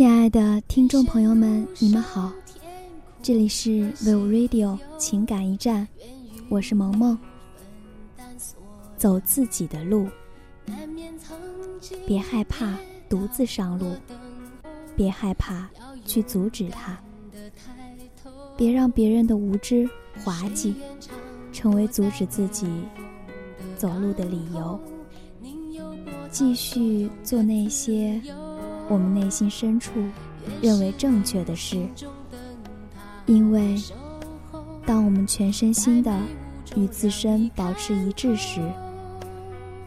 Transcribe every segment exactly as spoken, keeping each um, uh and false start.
亲爱的听众朋友们，你们好，这里是 Viu Radio 情感驿站，我是萌萌。走自己的路，别害怕独自上路，别害怕去阻止它，别让别人的无知滑稽成为阻止自己走路的理由。继续做那些我们内心深处认为正确的事，因为当我们全身心地与自身保持一致时，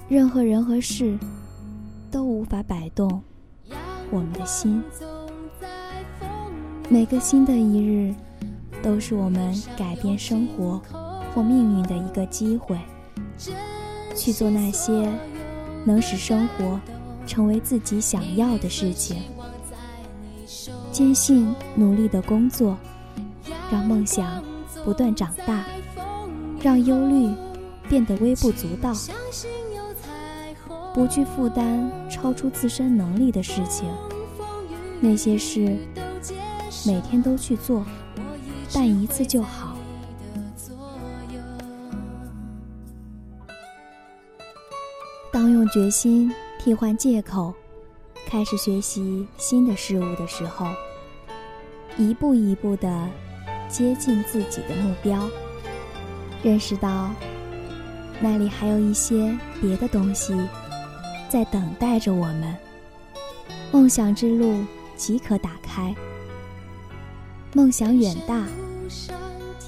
任何人和事都无法摆动我们的心。每个新的一日都是我们改变生活或命运的一个机会，去做那些能使生活成为自己想要的事情。坚信努力的工作让梦想不断长大，让忧虑变得微不足道，不去负担超出自身能力的事情。那些事每天都去做，但一次就好。当用决心替换借口，开始学习新的事物的时候，一步一步地接近自己的目标，认识到那里还有一些别的东西在等待着我们，梦想之路即可打开。梦想远大，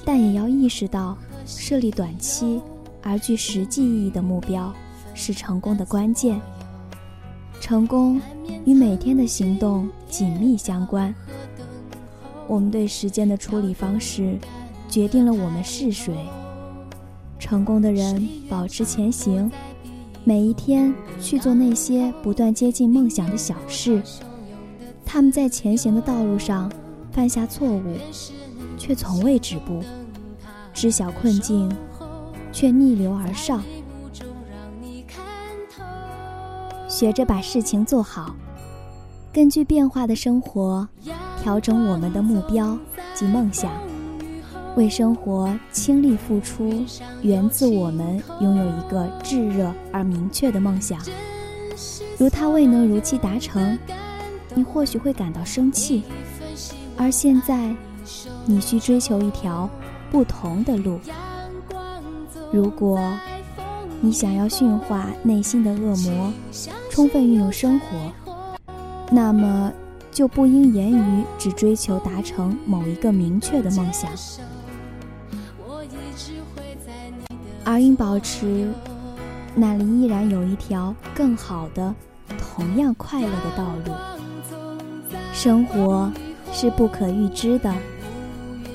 但也要意识到设立短期而具实际意义的目标是成功的关键。成功与每天的行动紧密相关，我们对时间的处理方式决定了我们是谁。成功的人保持前行，每一天去做那些不断接近梦想的小事。他们在前行的道路上犯下错误，却从未止步，知晓困境，却逆流而上。学着把事情做好，根据变化的生活调整我们的目标及梦想，为生活倾力付出，源自我们拥有一个炙热而明确的梦想。如它未能如期达成，你或许会感到生气，而现在你需追求一条不同的路。如果你想要驯化内心的恶魔，充分运用生活，那么就不应言语只追求达成某一个明确的梦想，而应保持那里依然有一条更好的、同样快乐的道路。生活是不可预知的，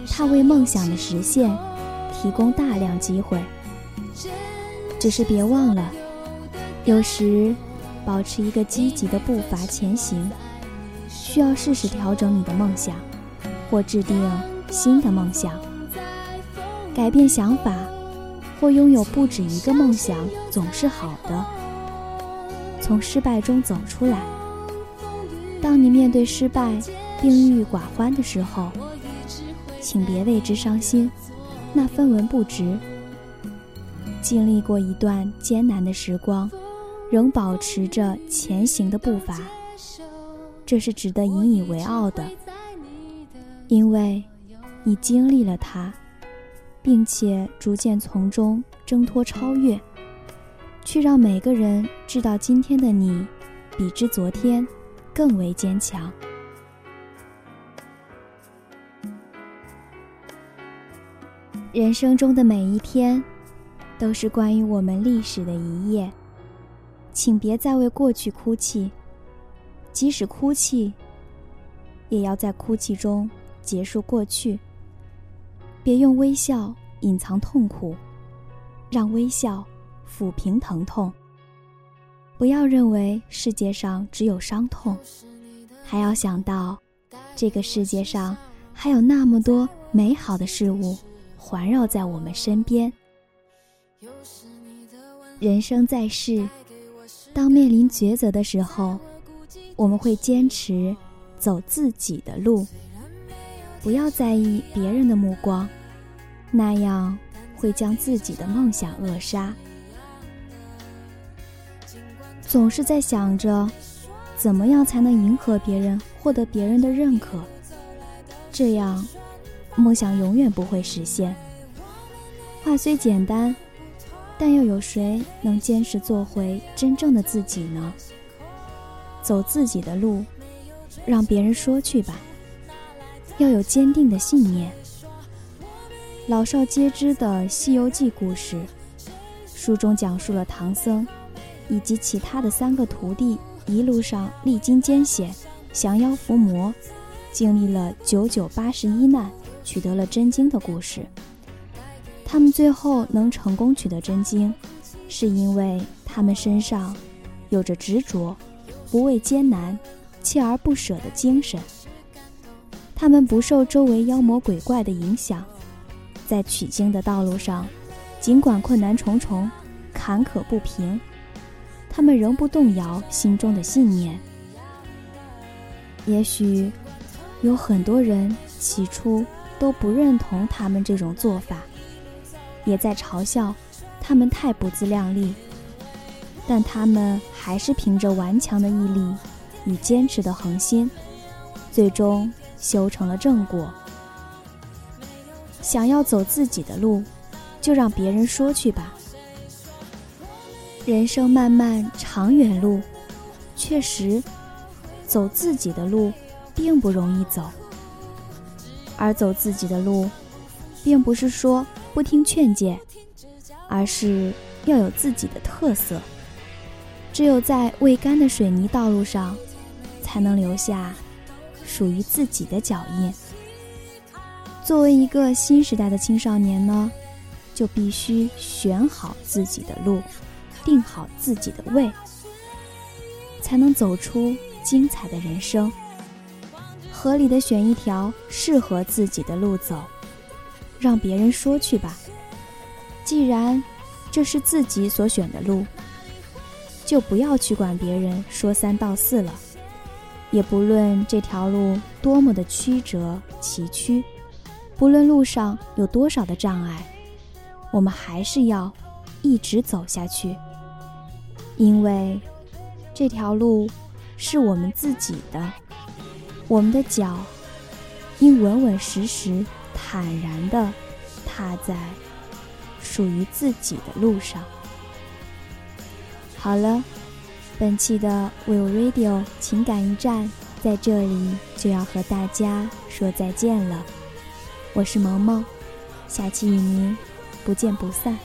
它为梦想的实现提供大量机会。只是别忘了，有时保持一个积极的步伐前行，需要适时调整你的梦想，或制定新的梦想，改变想法，或拥有不止一个梦想总是好的。从失败中走出来，当你面对失败并郁郁寡欢的时候，请别为之伤心，那分文不值。经历过一段艰难的时光，仍保持着前行的步伐，这是值得引以为傲的，因为你经历了它，并且逐渐从中挣脱超越，去让每个人知道今天的你比之昨天更为坚强。人生中的每一天都是关于我们历史的一页，请别再为过去哭泣，即使哭泣，也要在哭泣中结束过去。别用微笑隐藏痛苦，让微笑抚平疼痛。不要认为世界上只有伤痛，还要想到这个世界上还有那么多美好的事物环绕在我们身边。人生在世，当面临抉择的时候，我们会坚持走自己的路，不要在意别人的目光，那样会将自己的梦想扼杀。总是在想着怎么样才能迎合别人，获得别人的认可，这样梦想永远不会实现。话虽简单，但又有谁能坚持做回真正的自己呢？走自己的路，让别人说去吧，要有坚定的信念。老少皆知的《西游记》故事，书中讲述了唐僧以及其他的三个徒弟一路上历经艰险，降妖伏魔，经历了九九八十一难，取得了真经的故事。他们最后能成功取得真经，是因为他们身上有着执着、不畏艰难、锲而不舍的精神。他们不受周围妖魔鬼怪的影响，在取经的道路上，尽管困难重重、坎坷不平，他们仍不动摇心中的信念。也许有很多人起初都不认同他们这种做法，也在嘲笑他们太不自量力，但他们还是凭着顽强的毅力与坚持的恒心，最终修成了正果。想要走自己的路，就让别人说去吧。人生漫漫长远路，确实走自己的路并不容易走，而走自己的路并不是说不听劝诫，而是要有自己的特色。只有在未干的水泥道路上，才能留下属于自己的脚印。作为一个新时代的青少年呢，就必须选好自己的路，定好自己的位，才能走出精彩的人生。合理的选一条适合自己的路走，让别人说去吧。既然这是自己所选的路，就不要去管别人说三道四了，也不论这条路多么的曲折崎岖，不论路上有多少的障碍，我们还是要一直走下去，因为这条路是我们自己的，我们的脚应稳稳实实、坦然地踏在属于自己的路上。好了，本期的 Viu Radio 情感驿站在这里就要和大家说再见了。我是萌萌，下期与您不见不散。